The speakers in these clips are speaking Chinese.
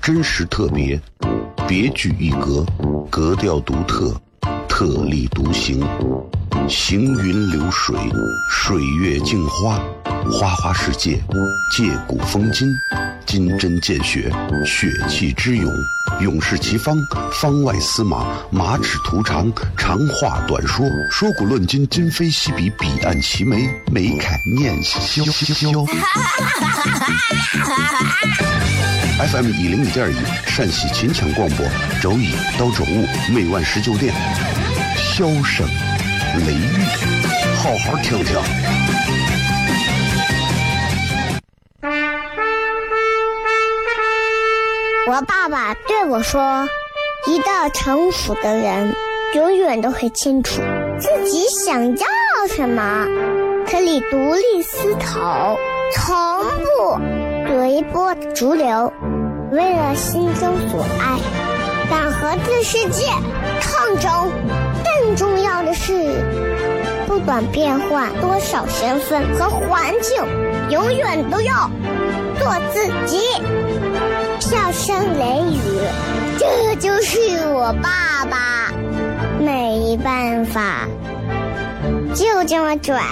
真实特别，别具一格，格调独特，特立独行，行云流水，水月镜花，花花世界，借古风今，金针见血，血气之勇，勇士其方，方外司马，马齿图长，长话短说，说古论今，今非昔比，彼岸齐眉，眉开念萧萧。FM 101.1，陕西秦腔广播，周一到周五每晚19点，箫声雷雨，好好听听。我爸爸对我说，一到城府的人永远都会清楚自己想要什么，可以独立思考，从不随波逐流，为了心中所爱，敢和这世界抗争。更重要的是，不管变换多少身份和环境，永远都要做自己。笑声雷雨，这就是我爸爸，没办法，就这么拽。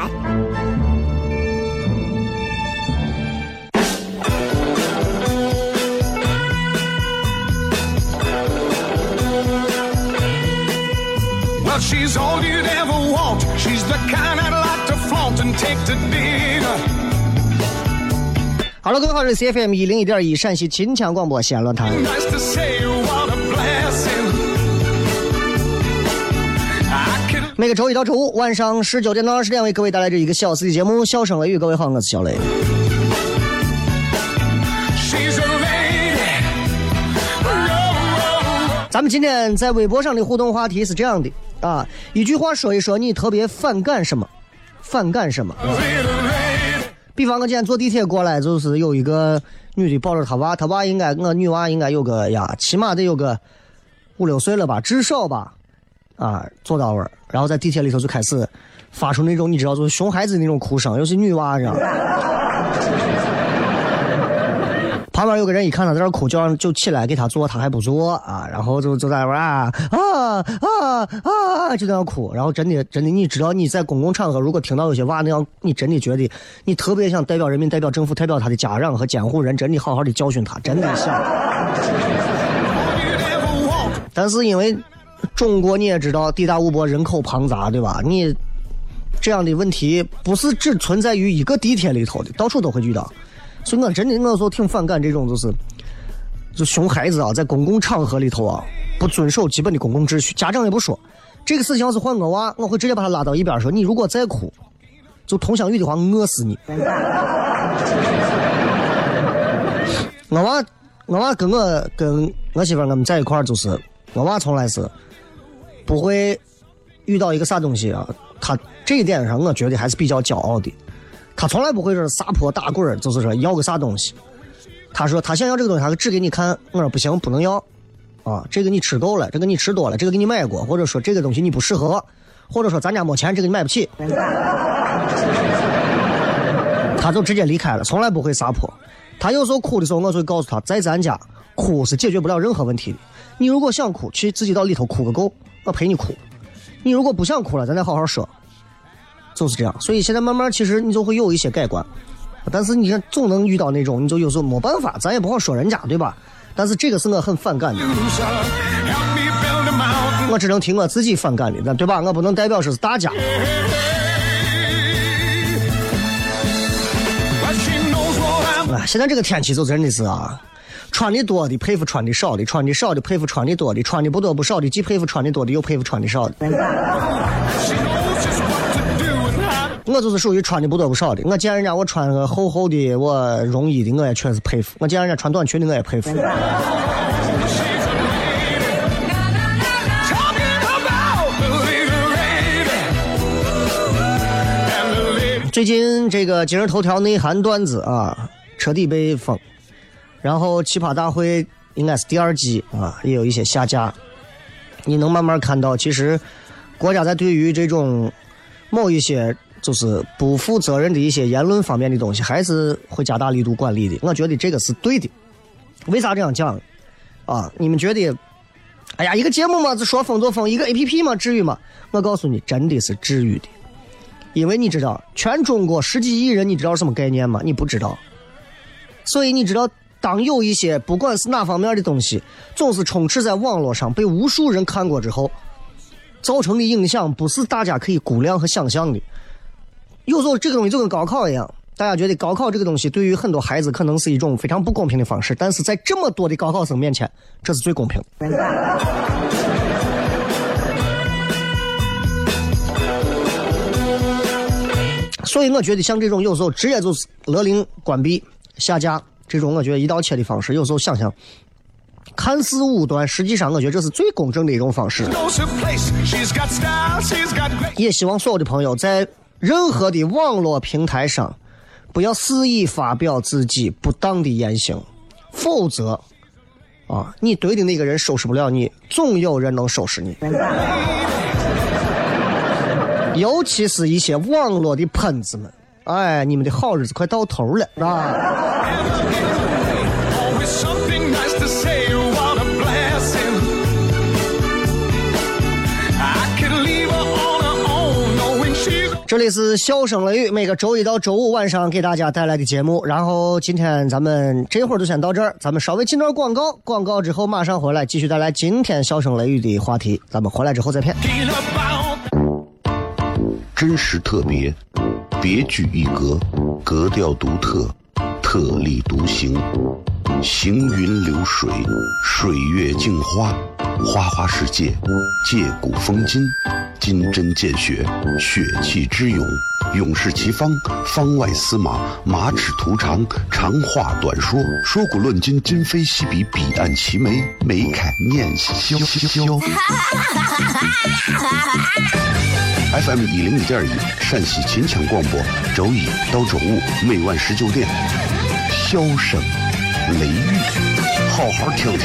Well, she's all you'd ever want. She's the kind I'd like to flaunt and take to dinner.好了，各位好，这是 FM 101.1陕西秦腔广播西安论坛。每个周一到周五晚上19点到20点为各位带来这一个小时的节目，笑声雷雨。各位好，我是小雷。咱们今天在微博上的互动话题是这样的啊，一句话说一说你特别反感什么，反感什么。比方我今天坐地铁过来，就是有一个女的抱着她娃，她娃应该，我女娃应该有个呀，起码得有个5、6岁了吧，至少吧，啊，坐到位儿，然后在地铁里头就开始发出那种你知道，就是熊孩子那种哭声，尤其女娃这样。旁边有个人一看她在这哭叫，就起来给她坐，她还不坐啊，然后就在那边啊，就那样哭，然后真的，你知道你在公共场合如果听到有些娃那样，你真的觉得你特别想代表人民、代表政府、代表他的家长和监护人，真的好好的教训他，真的像。但是因为中国你也知道地大物博，人口庞杂，对吧？你这样的问题不是只存在于一个地铁里头的，到处都会遇到。所以我真的那时候挺反感这种就是熊孩子啊，在公共场合里头啊，不遵守基本的公共秩序，家长也不说。这个事情要是换我娃，我会直接把他拉到一边说：“你如果再哭，就佟湘玉的话，饿死你。”我娃跟我媳妇我们在一块儿，就是我娃从来是不会遇到一个啥东西啊，他这一点上我觉得还是比较骄傲的。他从来不会是撒泼打滚，就是说要个啥东西。他说他想要这个东西，他指给你看，我说不行，不能要啊！这个你吃够了，这个你吃多了，这个给你买过，或者说这个东西你不适合，或者说咱家没钱，这个你买不起。他就直接离开了，从来不会撒泼。他有时候哭的时候，我就会告诉他，在咱家哭是解决不了任何问题的。你如果想哭，去自己到里头哭个够，我陪你哭。你如果不想哭了，咱再好好说。就是这样，所以现在慢慢其实你就会有一些改观。但是你看，总能遇到那种，你就有时候没办法，咱也不好说人家，对吧？但是这个是我很反感的，我只能听我自己反感的，对吧？我不能代表是大家。哎，现在这个天气就真的是啊，穿的多的佩服穿的少的，穿的少的佩服穿的多的，穿的不多不少的既佩服穿的多的，又佩服穿的少的。我就是属于穿的不多不少的，我见人家我穿个厚厚的我绒衣的，我也确实佩服；我见人家穿短裙的，我也佩服。最近这个今日头条内涵段子啊，彻底被封，然后奇葩大会应该是第2季啊，也有一些下架。你能慢慢看到，其实国家在对于这种某一些就是不负责任的一些言论方面的东西，还是会加大力度管理的。我觉得这个是对的，为啥这样讲啊？你们觉得哎呀一个节目嘛说风就风，一个 APP 嘛治愈嘛？我告诉你真的是治愈的。因为你知道全中国10几亿人，你知道什么概念吗？你不知道。所以你知道当有一些不管是哪方面的东西总是充斥在网络上被无数人看过之后造成的影响不是大家可以估量和想象的。有时候这个东西就跟高考一样，大家觉得高考这个东西对于很多孩子可能是一种非常不公平的方式，但是在这么多的高考生面前这是最公平的。所以我觉得像这种有时候直接就是勒令关闭下架这种我觉得一刀切的方式，有时候想想看似武断，实际上我觉得这是最公正的一种方式。也希望所有的朋友在任何的网络平台上不要肆意发表自己不当的言行，否则啊，你对的那个人收拾不了你，总有人能收拾你。尤其是一些网络的喷子们，哎，你们的好日子快到头了啊！这里是笑声雷雨，每个周一到周五晚上给大家带来的节目。然后今天咱们这会儿就先到这儿，咱们稍微进段广告，广告之后马上回来继续带来今天笑声雷雨的话题。咱们回来之后再片。真实特别，别具一格，格调独特，特立独行，行云流水，水月镜花，花花世界，借古风今，金针见血，血气之勇，勇士其方，方外司马，马齿图长，长话短说，说古论今，今非昔比，彼岸齐眉，眉开念笑笑。FM101.1陕西秦腔广播，周一到周五每晚19点，笑声雷雨，好好听听。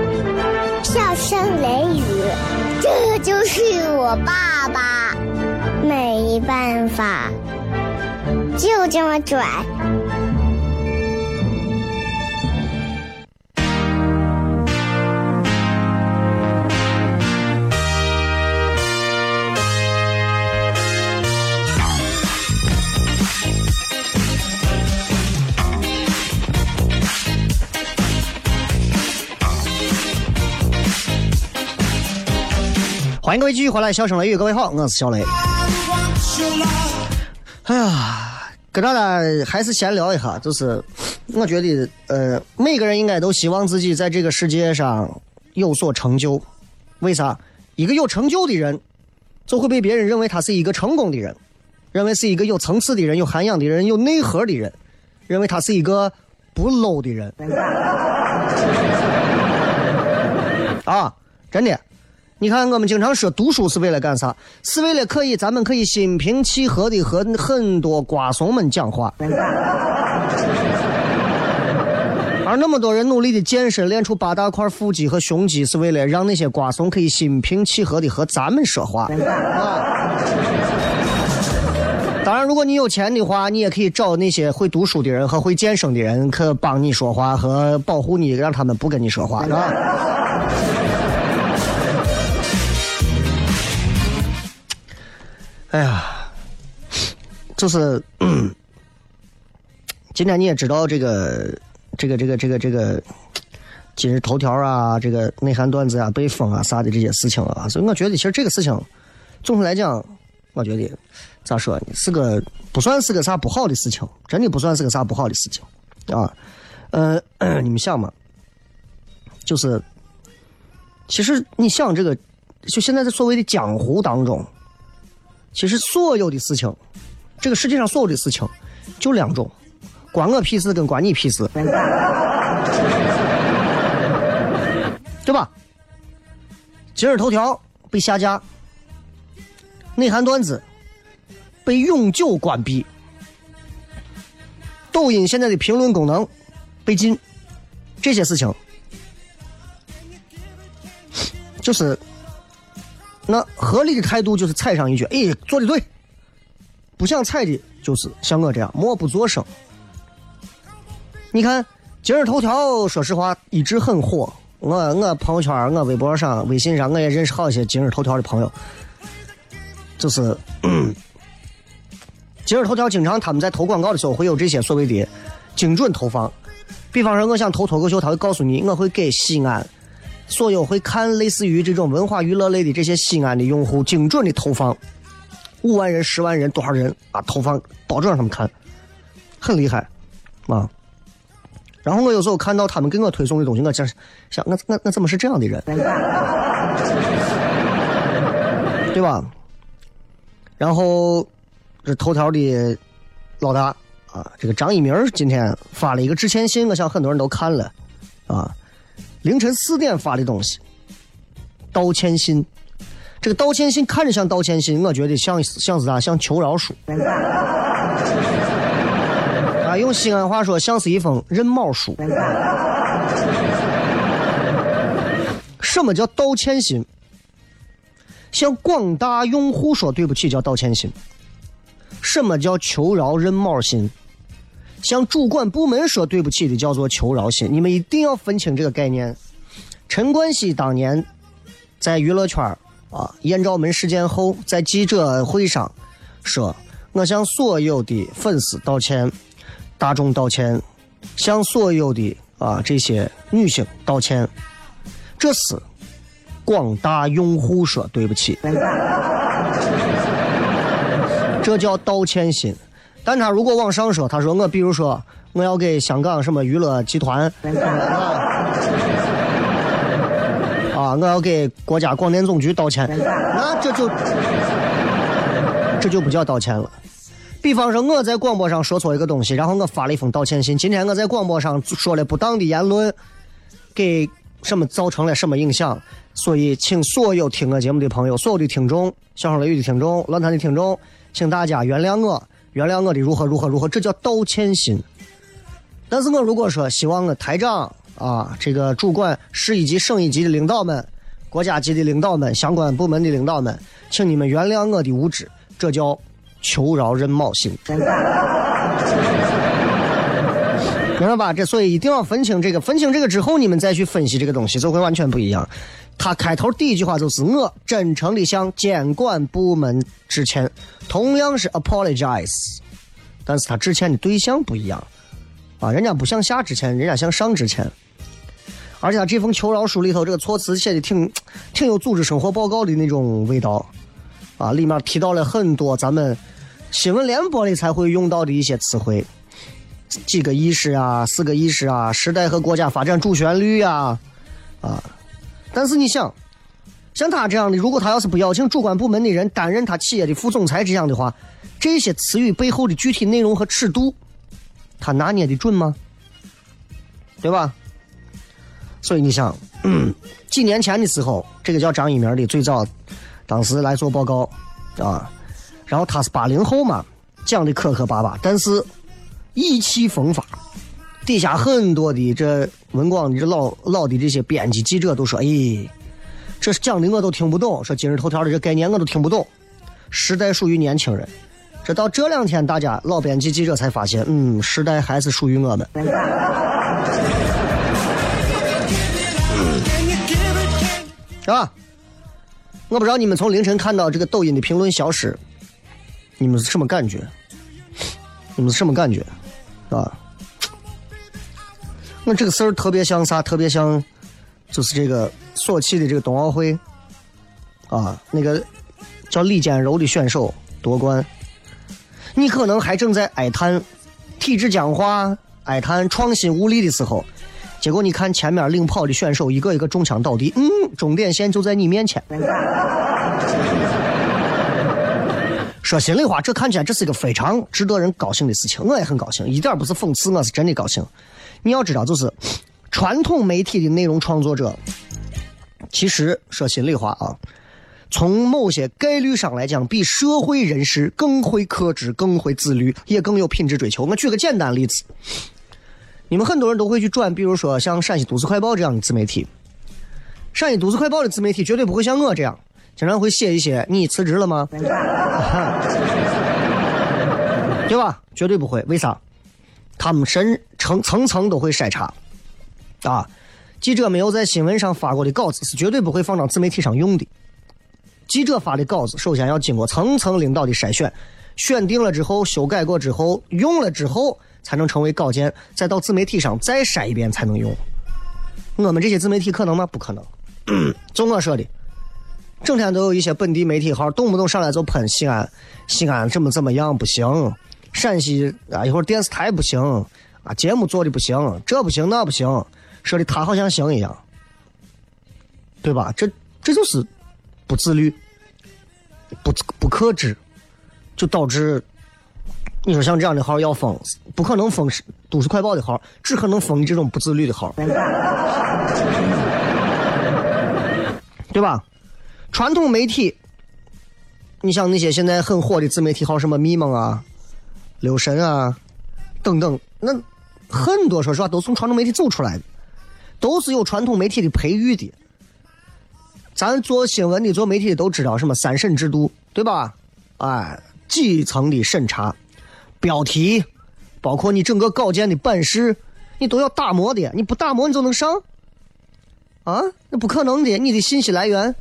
笑声雷雨，这就是我爸爸，没办法，就这么拽。欢迎各位继续回来，笑声雷雨，各位好，我是小雷。哎呀，跟大家还是闲聊一下，就是我觉得每个人应该都希望自己在这个世界上有所成就。为啥？一个有成就的人，就会被别人认为他是一个成功的人，认为是一个有层次的人、有涵养的人、有内核的人，认为他是一个不 low 的人。啊，真的。你看我们经常说读书是为了干啥，是为了可以咱们可以心平气和的和很多瓜怂们讲话。而那么多人努力的健身练出8大块腹肌和胸肌，是为了让那些瓜怂可以心平气和的和咱们说话。当然如果你有钱的话，你也可以找那些会读书的人和会健身的人可帮你说话和保护你，让他们不跟你说话，是吧？哎呀，就是今天你也知道这个今日头条啊，这个内涵段子啊，被封啊啥的这些事情啊，所以我觉得其实这个事情总体来讲，我觉得咋说呢，是个不算是个啥不好的事情，真的不算是个啥不好的事情啊。你们想嘛，就是其实你像这个就现在在所谓的江湖当中，其实所有的事情这个世界上所有的事情就两种，管我屁事跟管你屁事，对吧？今日头条被下架，内涵段子被永久关闭，抖音现在的评论功能被禁，这些事情就是那合理的态度就是踩上一脚，哎，做的对，不想踩的就是像我这样默不作声。你看今日头条说实话一直很火，我朋友圈我微博上微信上我也认识好些今日头条的朋友，就是今日头条经常他们在投广告的时候会有这些所谓的精准投放，比方说我想投脱口秀，他会告诉你我会给西安所有会看类似于这种文化娱乐类的这些西安的用户精准的投放5万人10万人多少人啊，投放保证让他们看，很厉害啊。然后我有时候看到他们给我推送的东西，我想想那怎么是这样的人，对吧？然后这头条的老大啊，这个张一鸣今天发了一个致歉信，我想很多人都看了啊，凌晨4点发的东西，道歉信。这个道歉信看着像道歉信，我觉得像是啥？像求饶书。啊，用西安话说，像是一封认猫书。什么叫道歉信？向广大用户说对不起叫道歉信。什么叫求饶认猫信？向主管部门说对不起的叫做求饶信。你们一定要分清这个概念。陈冠希当年在娱乐圈啊，艳照门事件后，在记者会上说，我向所有的粉丝道歉，大众道歉，向所有的啊这些女性道歉，这是广大用户说对不起，这叫道歉信。但他如果往上说，他说我比如说我要给香港什么娱乐集团啊，我要给国家广电总局道歉，那这就不叫道歉了。比方说我在广播上说错一个东西，然后我发了一封道歉信，今天我在广播上说了不当的言论，给什么造成了什么影响，所以请所有听我节目的朋友，所有的听众，相声雷雨的听众，论坛的听众，请大家原谅我的如何，这叫道歉信。但是我如果说希望我台长啊，这个主管市一级省一级的领导们，国家级的领导们，相关部门的领导们，请你们原谅我的无知，这叫求饶认猫信。明白吧？这所以一定要分清这个，分清这个之后，你们再去分析这个东西，就会完全不一样。他开头第一句话就是我真诚地向监管部门致歉，同样是 apologize， 但是他致歉的对象不一样啊，人家不向下致歉，人家向上致歉。而且他这封求饶书里头，这个措辞写的挺有组织生活报告的那种味道啊，里面提到了很多咱们新闻联播里才会用到的一些词汇，几个意识啊，四个意识啊，时代和国家发展主旋律啊啊。但是你想，像他这样的，如果他要是不邀请主管部门的人担任他企业的副总裁这样的话，这些词语背后的具体内容和尺度，他拿捏得准吗？对吧？所以你想，几年前的时候，这个叫张一鸣的最早，当时来做报告啊，然后他是80后嘛，讲的磕磕巴巴，但是意气风发。底下很多的这文广的这老的这些编辑记者都说，哎，这讲的我都听不懂，说今日头条的这概念我都听不懂，时代属于年轻人。这到这两天大家老编辑记者才发现，时代还是属于我们。啊，我不知道你们从凌晨看到这个抖音的评论消失，你们是什么感觉？啊？那这个事儿特别像啥？特别像，就是这个索契的这个冬奥会，啊，那个叫李建柔的选手夺冠。你可能还正在哀叹体制僵化、哀叹创新无力的时候，结果你看前面领跑的选手一个一个中枪倒地，终点线就在你面前。说心里话，这看起来这是一个非常值得人高兴的事情，我也很高兴，一点不是讽刺，我是真的高兴。你要知道，就是传统媒体的内容创作者，其实说心里话啊，从某些概率上来讲，比社会人士更会克制，更会自律，也更有品质追求。我举个简单例子，你们很多人都会去转，比如说像陕西都市快报这样的自媒体。陕西都市快报的自媒体绝对不会像我这样，经常会写一些你辞职了吗对吧，绝对不会。为啥？他们层层都会筛查啊，记者没有在新闻上发过的稿子是绝对不会放到自媒体上用的。记者发的稿子首先要经过层层领导的筛选，选定了之后，修改过之后，用了之后，才能成为稿件，再到自媒体上再筛一遍才能用。我们这些自媒体可能吗？不可能。中国说的整天都有一些本地媒体号动不动上来就喷西安怎么样不行，陕西啊一会儿电视台不行啊，节目做的不行，这不行那不行，说的他好像行一样，对吧？这就是不自律，不克制，就导致你说像这样的号要封，不可能封都市快报的号，只可能封这种不自律的号，对吧？传统媒体，你像那些现在很火的自媒体号，什么迷茫啊、柳神啊等等，那很多说实话都从传统媒体走出来的，都是有传统媒体的培育的。咱做新闻的、做媒体的都知道什么三审制度，对吧？哎，基层的审查，标题，包括你整个稿件的本事，你都要打磨的。你不打磨，你就能上？啊，那不可能的。你的信息来源，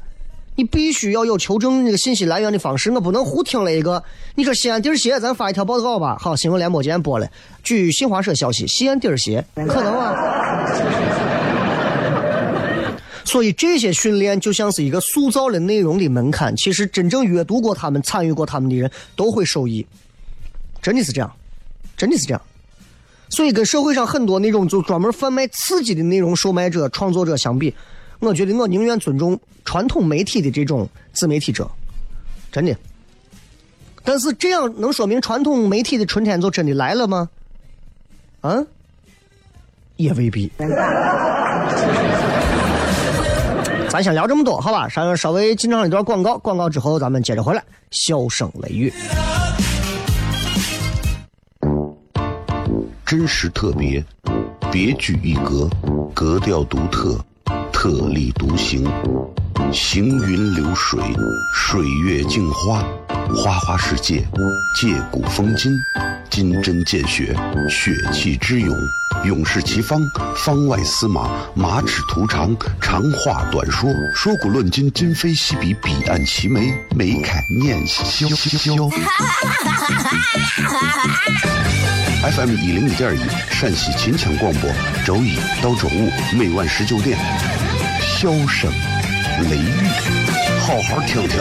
你必须要有求证这个信息来源的方式。我不能胡听了一个。你说西安地儿鞋，咱发一条报告吧。好，新闻联播今天播了。据新华社消息，西安地儿鞋可能啊。所以这些训练就像是一个塑造了内容的门槛，其实真正阅读过他们、参与过他们的人都会受益，真的是这样，真的是这样。所以跟社会上很多那种就专门贩卖刺激的内容售卖者、创作者相比，我觉得我宁愿尊重传统媒体的这种自媒体者，真的。但是这样能说明传统媒体的春天就真的来了吗？啊，也未必。咱想聊这么多，好吧，稍微进上一段广告之后咱们接着回来，笑声雷雨，真实特别，别具一格，格调独特，特立独行，行云流水，水月镜花，花花世界，借古风今，金针见血，血气之勇，勇士其方，方外司马，马齿图长，长话短说，说古论今，今非昔比，彼岸齐眉，眉凯念萧萧。FM 105.1，陕西秦腔广播，周一到周五每晚19点，萧声雷雨，好好听听。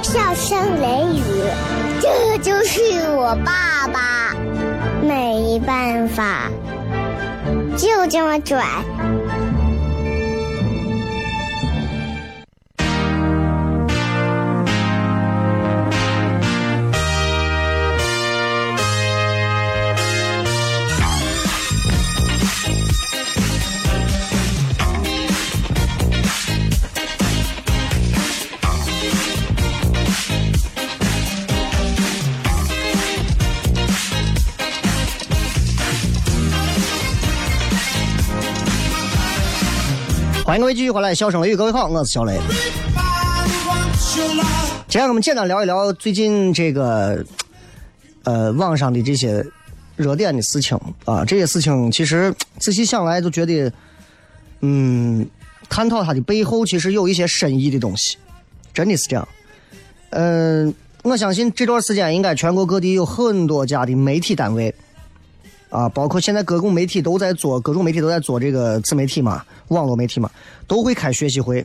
笑声雷雨，这就是我爸爸，没办法，就这么拽。欢迎各位继续回来，笑声雷雨，各位好，我是小雷。今天我们简单聊一聊最近这个网上的这些热点的事情啊，这些事情其实仔细想来就觉得，看到它的背后其实有一些深意的东西，真的是这样。我相信这段时间应该全国各地有很多家的媒体单位啊，包括现在各种媒体都在做这个自媒体嘛，网络媒体嘛，都会开学习会，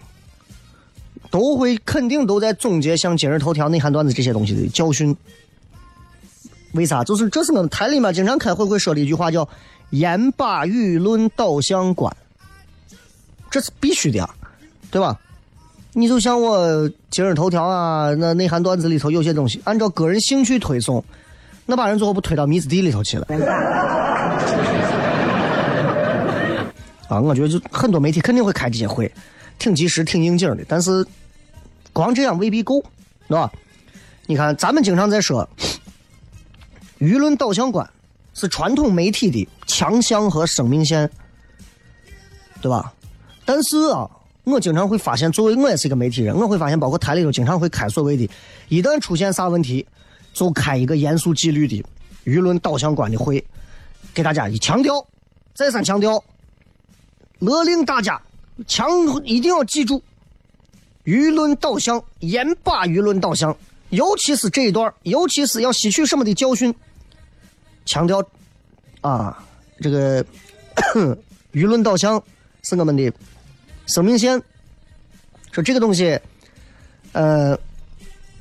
都会肯定都在总结像今日头条、内涵段子这些东西的教训。为啥？就是这是我们台里面经常开会说的一句话，叫严把舆论导向管，这是必须的啊，对吧？你就像我今日头条啊，那内涵段子里头有些东西按照个人兴趣推送，那把人最后不推到迷子地里头去了啊，我觉得就很多媒体肯定会开这些会，挺及时挺应景的，但是光这样未必够，对吧？你看咱们经常在说舆论导向观是传统媒体的强项和生命线，对吧？但是啊，我经常会发现，作为我也是一个媒体人，我会发现包括台里头经常会开所谓的一旦出现啥问题就开一个严肃纪律的舆论导向观的会，给大家一强调再三强调，勒令大家一定要记住舆论导向，严把舆论导向，尤其是这一段，尤其是要吸取什么的教训，强调啊，这个舆论导向是我们的生命线。说这个东西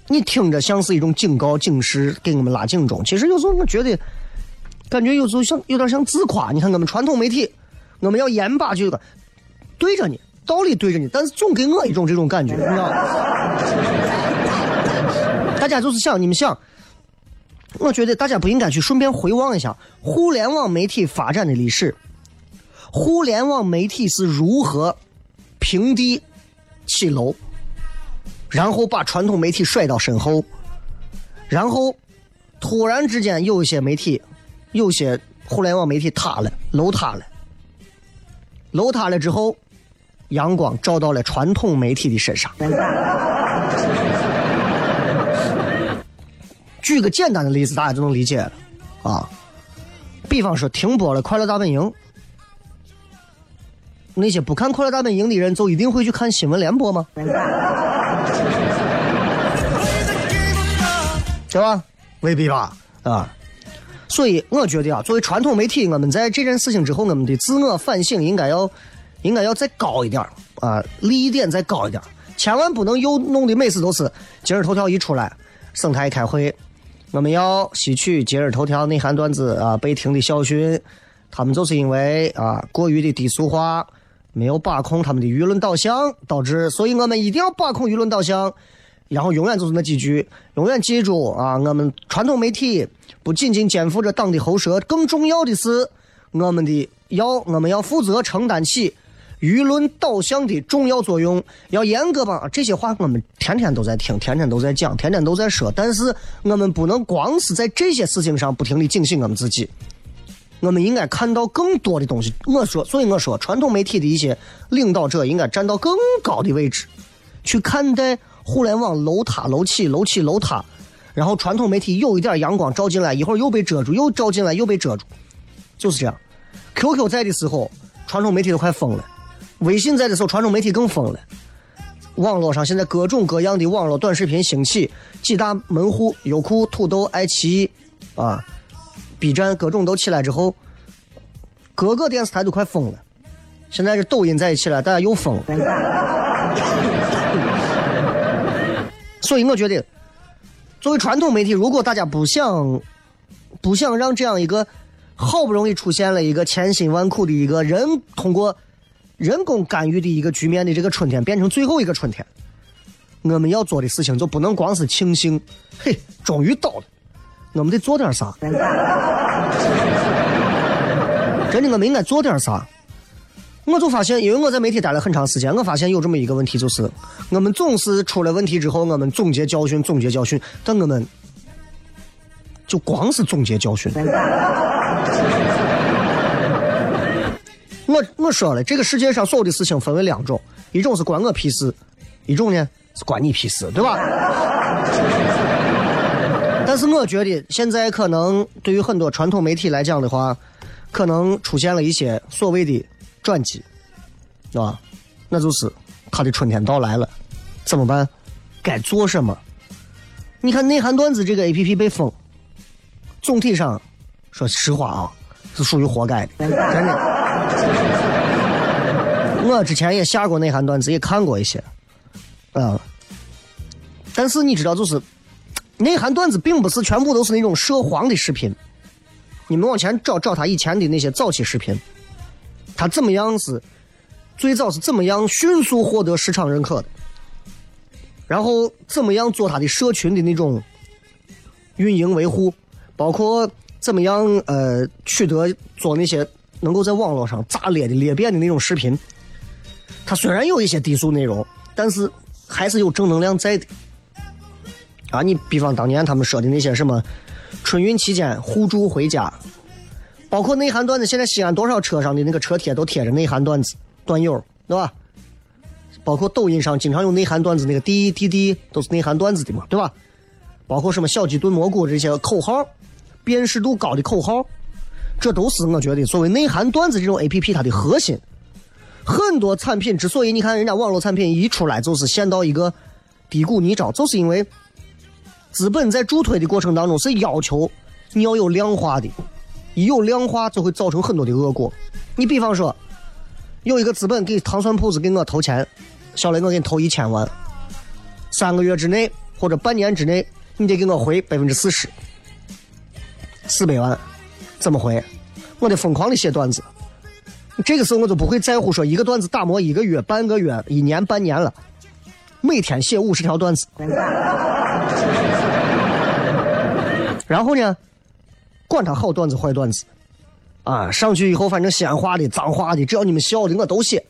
你听着像是一种警告警示，给我们拉警钟，其实有时候我觉得感觉有时候像有点像自夸。你看我们传统媒体，我们要严把这个对着你，道理对着你，但是总给我一种这种感觉，你知道吗？大家就是像你们像，我觉得大家不应该去顺便回望一下互联网媒体发展的历史，互联网媒体是如何平地起楼，然后把传统媒体甩到身后，然后突然之间有一些媒体，有些互联网媒体塌了，楼塌了之后，阳光照到了传统媒体的身上。举个简单的例子，大家就能理解了啊。比方说停播了《快乐大本营》，那些不看《快乐大本营》的人，就一定会去看新闻联播吗？对吧？未必吧，啊！所以我觉得啊，作为传统媒体，我们在这件事情之后，我们的自我反省应该要再高一点啊，利益点再高一点，千万不能又弄的每次都是今日头条一出来，省台开会，我们要吸取今日头条、内涵段子啊被停的教训，他们就是因为啊过于的低俗化，没有把控他们的舆论导向导致，所以我们一定要把控舆论导向。然后永远就是那几句，永远记住啊！我们传统媒体不仅仅肩负着党的喉舌，更重要的是，我们要负责承担起舆论导向的重要作用。要严格吧，这些话我们天天都在听，天天都在讲，天天都在说，但是我们不能光是在这些事情上不停地警醒我们自己，我们应该看到更多的东西。所以我说，传统媒体的一些领导者应该站到更高的位置去看待。互联网楼塔楼起楼塔，然后传统媒体又一点阳光照进来，一会儿又被遮住，又照进来又被遮住，就是这样。 QQ 在的时候传统媒体都快疯了，微信在的时候传统媒体更疯了，网络上现在各种各样的网络短视频兴起，几大门户优酷、土豆、爱奇艺啊、B 站各种都起来之后，各个电视台都快疯了，现在是抖音在一起了，大家又疯了。所以我觉得作为传统媒体，如果大家不想让这样一个好不容易出现了一个千辛万苦的一个人通过人工干预的一个局面的这个春天变成最后一个春天，我们要做的事情就不能光是庆幸嘿终于到了，我们得做点啥，真的我们应该做点啥。我就发现，因为我在媒体待了很长时间，我发现有这么一个问题，就是我们总是出了问题之后，我们总结教训，但我们就光是总结教训。我说了，这个世界上所有的事情分为两种，一种是关我屁事，一种呢是关你屁事，对吧？但是我觉得现在可能对于很多传统媒体来讲的话，可能出现了一些所谓的转机，对吧？那就是他的春天到来了，怎么办？该做什么？你看内涵段子这个 APP 被封，总体上说实话啊，是属于活该的，真的。我之前也下过内涵段子，也看过一些，但是你知道，就是内涵段子并不是全部都是那种涉黄的视频。你们往前找他以前的那些早期视频，他怎么样子，最早是怎么样迅速获得市场认可的，然后怎么样做他的社群的那种运营维护，包括怎么样取得做那些能够在网络上炸裂的裂变的那种视频。它虽然有一些低俗内容，但是还是有正能量在的啊！你比方当年他们说的那些什么春运期间互助回家，包括内涵段子，现在西安多少车上的那个车贴都贴着内涵段子段友，对吧？包括抖音上经常有内涵段子，那个滴滴滴都是内涵段子的嘛，对吧？包括什么小鸡炖蘑菇这些口号，辨识度高的口号，这都是我觉得作为内涵段子这种 APP 它的核心。很多产品之所以你看人家网络产品一出来就是陷到一个低谷泥沼，就是因为资本在助推的过程当中是要求你要有量化的，一有量化就会造成很多的恶果。你比方说有一个资本给糖蒜铺子给我投钱，小雷我给你投1000万，3个月之内或者半年之内你得给我回40%，400万怎么回？我得疯狂的写段子。这个时候我就不会在乎说一个段子打磨1个月、半个月、1年、半年了，每天写50条段子。然后呢，管他好段子坏段子，啊，上去以后反正西安话的、脏话的，只要你们笑的我都写。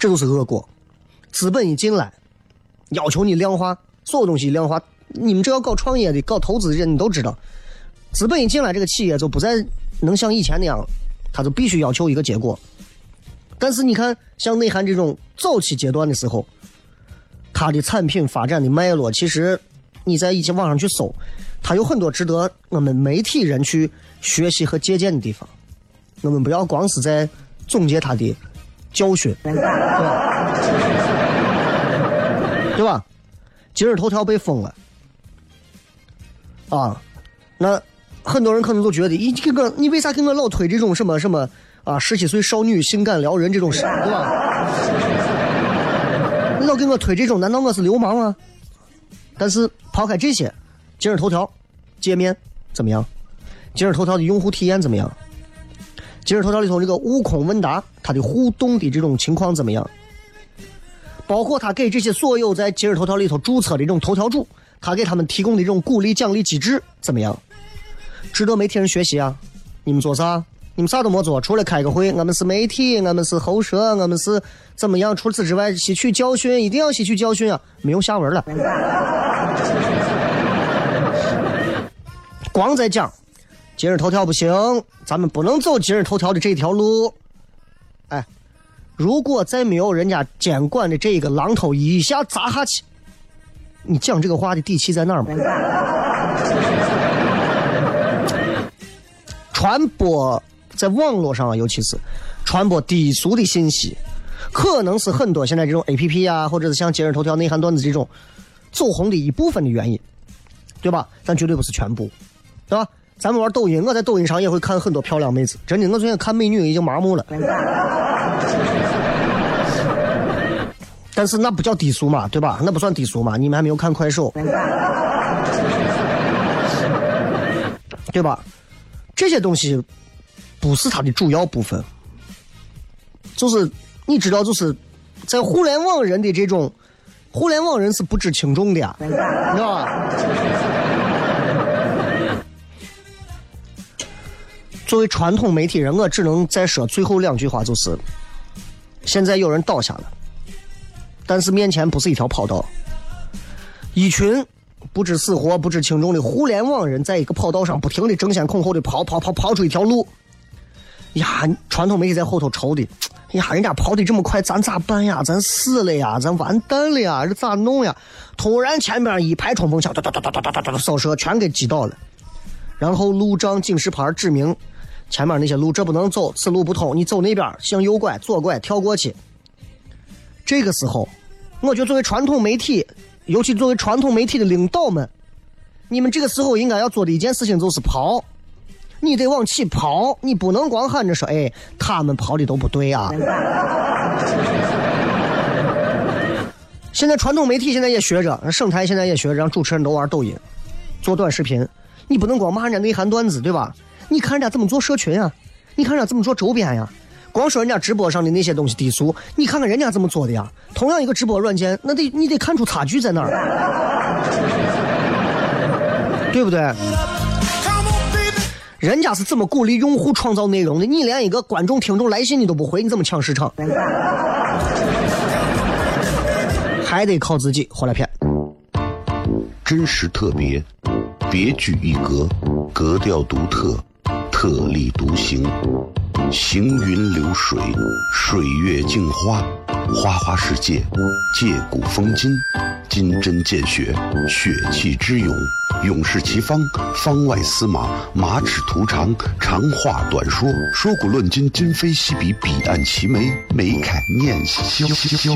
这都是恶果。资本一进来，要求你量化，所有东西量化。你们这要搞创业的、搞投资的人，你都知道。资本一进来，这个企业就不再能像以前那样了，他就必须要求一个结果。但是你看，像内涵这种早期阶段的时候，它的产品发展的脉络，其实你在以前网上去搜，它有很多值得我们媒体人去学习和借鉴的地方。我们不要光是在总结它的教训，对吧？今日头条被封了。啊，那很多人可能都觉得，你为啥跟我老推这种什么什么啊，17岁少女性感撩人这种事，对吧？你老跟我推这种，难道我是流氓吗？但是抛开这些，今日头条界面怎么样？今日头条的用户体验怎么样？今日头条里头这个悟空问答，它的互动的这种情况怎么样？包括他给这些所有在今日头条里头注册的这种头条主，他给他们提供的这种鼓励奖励机制怎么样？值得媒体人学习啊！你们做啥？你们啥都没做，除了开个会。我们是媒体，我们是喉舌，我们是怎么样？除此之外，吸取教训，一定要吸取教训啊！没有下文了。光在讲今日头条不行，咱们不能走今日头条的这条路。哎，如果再没有人家监管的这个榔头一下砸下去，你讲这个话的地气在那儿吗？传播在网络上，尤其是传播低俗的信息，可能是很多现在这种 APP 啊，或者是像今日头条、内涵段子这种走红的一部分的原因，对吧？但绝对不是全部，对吧？咱们玩抖音，我在抖音上也会看很多漂亮妹子，真的，我最近看美女已经麻木了。但是那不叫低俗嘛，对吧？那不算低俗嘛，你们还没有看快手，对吧？这些东西不是它的主要部分。就是你知道，就是在互联网人的这种，互联网人是不知轻重的呀，你知道吧？作为传统媒体人，我只能再说最后2句话，就是现在有人倒下了。但是面前不是一条跑道，一群不知死活、不知轻重的互联网人，在一个跑道上不停地争先恐后的跑出一条路。呀，传统媒体在后头愁的，呀，人家跑得这么快，咱咋办呀？咱死了呀？咱完蛋了呀？这咋弄呀？突然前面一排冲锋枪，哒哒哒哒哒哒哒，扫射全给击倒了。然后路障警示牌指明，前面那些路这不能走，此路不通，你走那边向右拐左拐跳过去。这个时候我觉得作为传统媒体，尤其作为传统媒体的领导们，你们这个时候应该要做的一件事情就是跑，你得往起跑，你不能光喊着说哎他们跑的都不对啊。现在传统媒体现在也学着，盛台现在也学着让主持人都玩抖音做短视频，你不能光骂人家内涵段子，对吧？你看人家这么做社群啊，你看人家这么做周边呀、啊，光说人家直播上的那些东西低俗，你看看人家这么做的呀。同样一个直播软件，那得你得看出差距在哪儿，对不对？人家是这么鼓励用户创造内容的，你连一个观众听众来信你都不回，你这么抢市场，还得靠自己活来骗。真实特别，别具一格，格调独特，特立独行，行云流水，水月镜花，花花世界，借古风今，金针见血，血气之勇，勇士其方，方外司马，马齿图长，长话短说，说古论今，今非昔比，彼岸齐眉，眉凯念萧萧。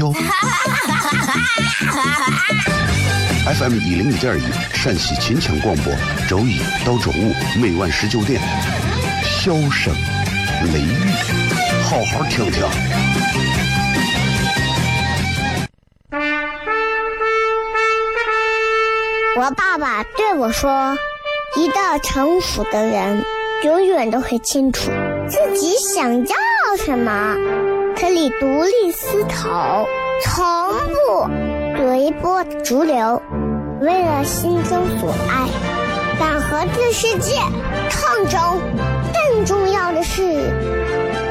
FM105.1陕西秦腔广播，周一到周五每晚19点，箫声雷雨，好好听听。我爸爸对我说，一到城府的人永远都会清楚自己想要什么，可以独立思考，从不随波逐流，为了心中所爱，敢和这世界抗争。更重要的是，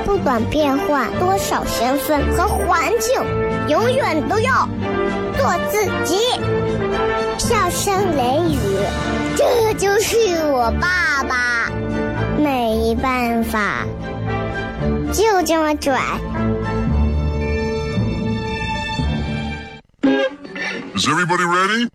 不管变换多少身份和环境，永远都要做自己。笑声雷雨，这就是我爸爸，没办法，就这么拽。Is everybody ready?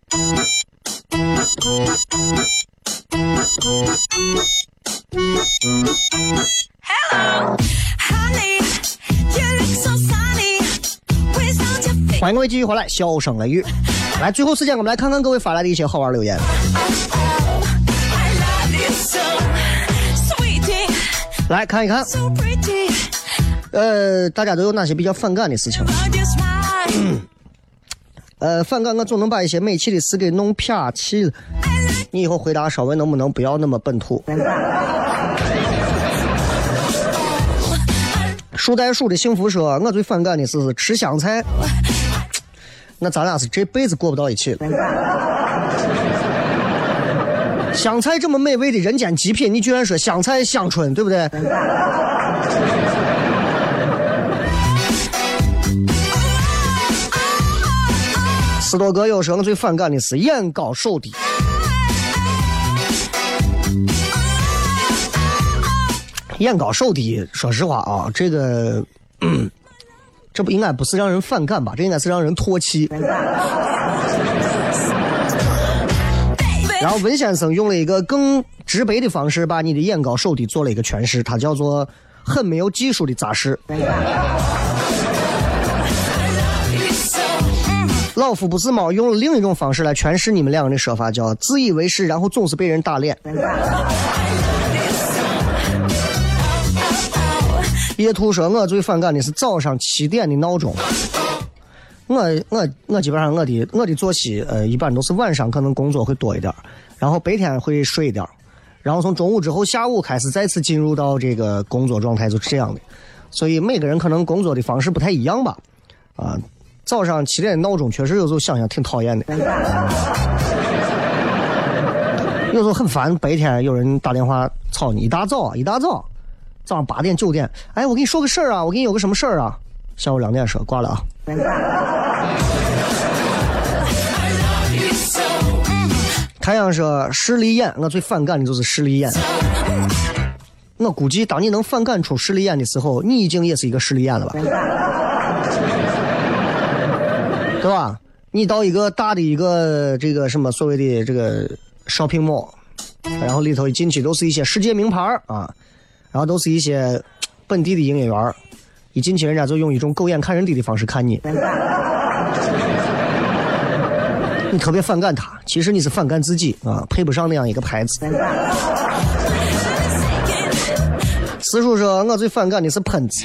欢迎各位继续回来，笑声雷雨。来，最后时间我们来看看各位发来的一些好玩留言。来看一看，大家都有哪些比较反感的事情？反感我总能把一些美气的事给弄啪气了。你以后回答稍微能不能不要那么笨兔？书呆树的幸福说，我最反感的是吃香菜。那咱俩是这辈子过不到一起了。香菜这么美味的人间极品，你居然说香菜香椿，对不对？斯多哥有时候最反感的是眼高手低。眼高手低，说实话啊，这个。这不应该不是让人反感吧？这应该是让人唾弃。然后文先生用了一个更直白的方式，把你的眼高手低做了一个诠释，它叫做“很没有技术的杂事”。老夫不是猫用了另一种方式来诠释你们两个人的说法，叫“自以为是，然后总是被人打脸”。野兔说，我最反感的是早上7点的闹钟。我基本上我的作息一般都是晚上可能工作会多一点，然后白天会睡一点，然后从中午之后下午开始再次进入到这个工作状态，就是这样的。所以每个人可能工作的方式不太一样吧。早上7点的闹钟确实有时候想想挺讨厌的。有时候很烦，白天有人打电话吵你，一大早。早上8点9点，哎，我跟你说个事儿啊，我跟你有个什么事儿啊，下午2点说挂了啊。太阳说势利眼，我最反感的就是势利眼。我估计当你能反感出势利眼的时候，你已经也是一个势利眼了吧？对吧？你到一个大的一个这个什么所谓的这个 shopping mall， 然后里头一进去都是一些世界名牌啊。然后都是一些本地的营业员，一进去人家就用一种狗眼看人低的方式看你，你特别反感他，其实你是反感自己啊，配不上那样一个牌子。私叔说我最反感的是喷子，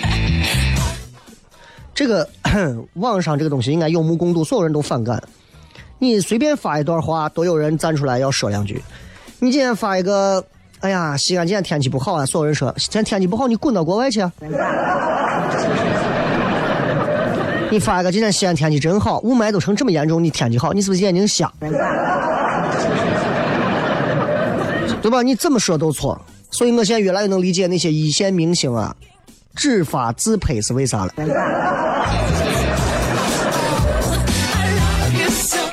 这个网上这个东西应该有目共睹，所有人都反感。你随便发一段话都有人站出来要说两句，你今天发一个哎呀西安今天天气不好啊，所有人说今天天气不好你滚到国外去啊。你发一个今天西安天气真好，雾霾都成这么严重你天气好，你是不是眼睛瞎？对吧，你这么说都错。所以我现在越来越能理解那些一线明星啊，执法自配是为啥了？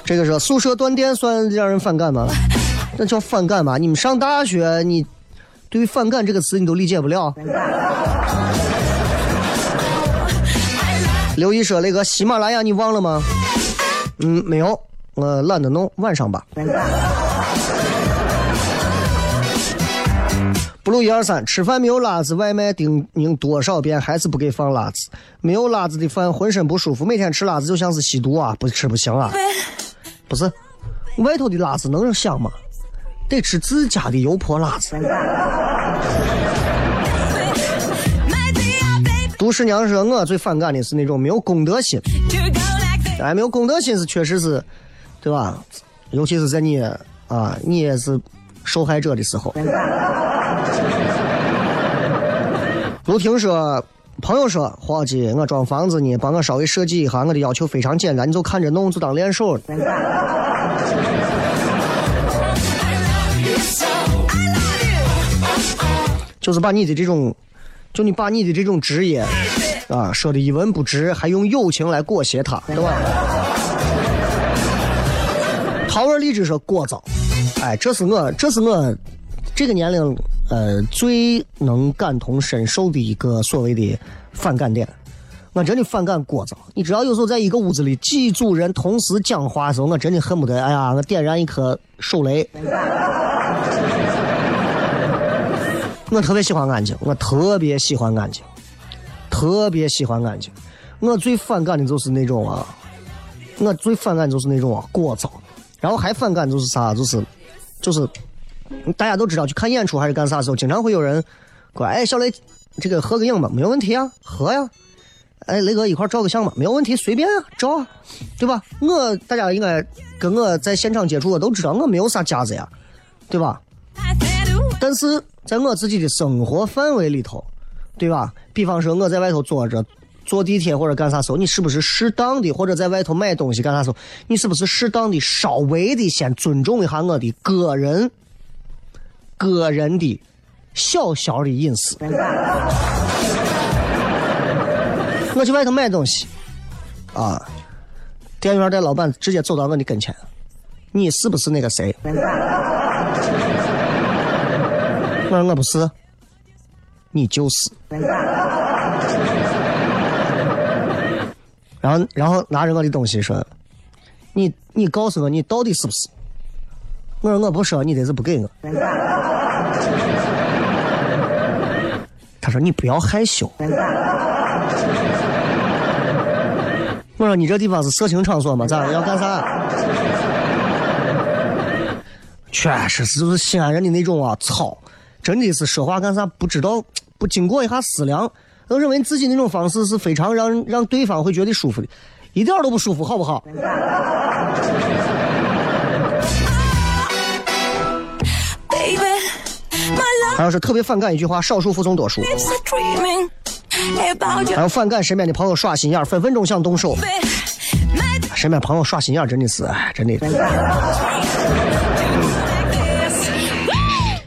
这个时候宿舍断电算让人反感吗？那叫反感吧？你们上大学，你对于反感这个词你都理解不了。刘一说那个喜马拉雅你忘了吗？没有，懒得弄，晚上吧。Blue123 吃饭没有辣子，外卖叮咛多少遍还是不给放辣子，没有辣子的饭浑身不舒服，每天吃辣子就像是吸毒啊，不吃不行啊。不是，外头的辣子能香吗？得吃自家的油泼辣子。毒师娘说我最反感的是那种没有公德心，哎，没有公德心是确实是，对吧？尤其是在你啊，你也是受害者的时候。卢婷说朋友说伙计我装房子你帮我稍微设计一下，我的要求非常简单，你就看着弄就当练手。就是把你的这种职业啊说的一文不值，还用友情来裹挟它，对吧？桃儿励志说过早，哎，这是我这个年龄最能感同身受的一个所谓的反感点。我真的反感过早，你只要有时候在一个屋子里几组人同时讲话的时候，我真的恨不得哎呀我点燃一颗手雷。我特别喜欢安静，我最反感的就是那种啊，过早，然后还反感就是啥，就是大家都知道去看演出还是干啥的时候，经常会有人过来，哎，小雷，这个合个影吧，没有问题啊，合呀，哎，雷哥一块照个相吧，没有问题，随便啊，照啊，对吧？我大家应该跟我在现场接触的都知道，我没有啥架子呀，对吧？但是在我自己的生活范围里头，对吧？比方说我在外头坐着坐地铁或者干啥时候，你是不是适当的，或者在外头买东西干啥时候，你是不是适当的稍微的先尊重一下我的个人的小的隐私。我去外头买东西啊，店员带老板直接走到我的跟前，你是不是那个谁？我不是，你就是。然后拿着我的东西说，你告诉我你到底是不是？我说我不是，你得是不给我。他说你不要害羞。我说你这地方是色情场所吗？咋要干啥？确实是西安人的那种啊，操，真的是说话干啥不知道，不经过一下思量，都认为自己那种方式是非常让对方会觉得舒服的，一点都不舒服，好不好？还有是特别反感一句话，少数服从多数。还有反感身边的朋友耍心眼，分分钟想动手。身边朋友耍心眼真的是，真的。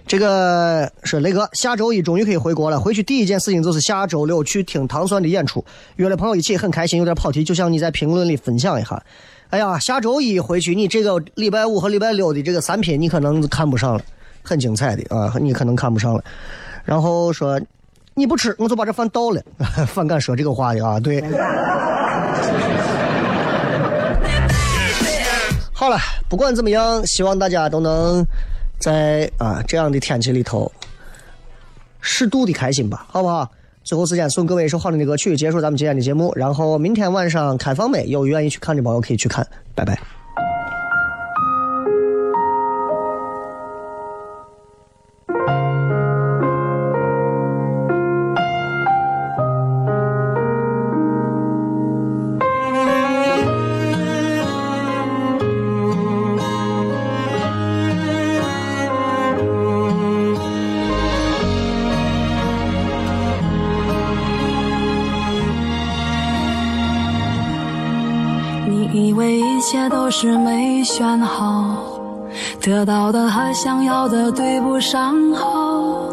这个是雷哥，下周一终于可以回国了，回去第一件事情就是下周六去听糖蒜的演出，约了朋友一起很开心，有点跑题，就像你在评论里分享一下。哎呀，下周一回去，你这个礼拜五和礼拜六的这个三品你可能看不上了，很精彩的啊，你可能看不上了。然后说你不吃我就把这饭倒了，反感说这个话的啊，对。好了，不管怎么样，希望大家都能在啊这样的天气里头适度的开心吧，好不好？最后时间送各位一首好听的歌曲结束咱们今天的节目，然后明天晚上开放美，有愿意去看的朋友可以去看，拜拜。都是没选好，得到的和想要的对不上号。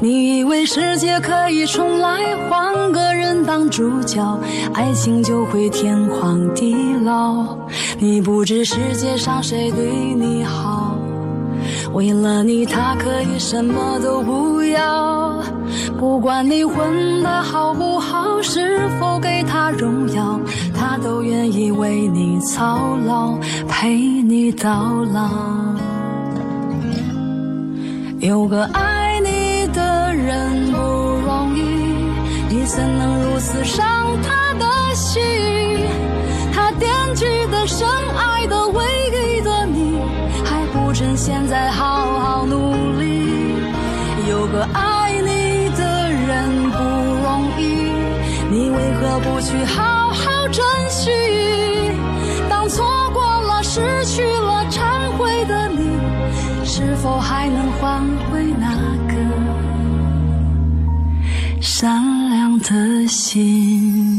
你以为世界可以重来，换个人当主角，爱情就会天荒地老。你不知世界上谁对你好，为了你他可以什么都不要。不管你混得好不好，是否给他荣耀，他都愿意为你操劳，陪你到老。有个爱你的人不容易，你怎能如此伤他的心？他惦记的深爱的唯一的你，还不趁现在好好努力。有个爱你的人不容易，你为何不去好好珍惜？当错过了失去了忏悔的你，是否还能换回那个善良的心？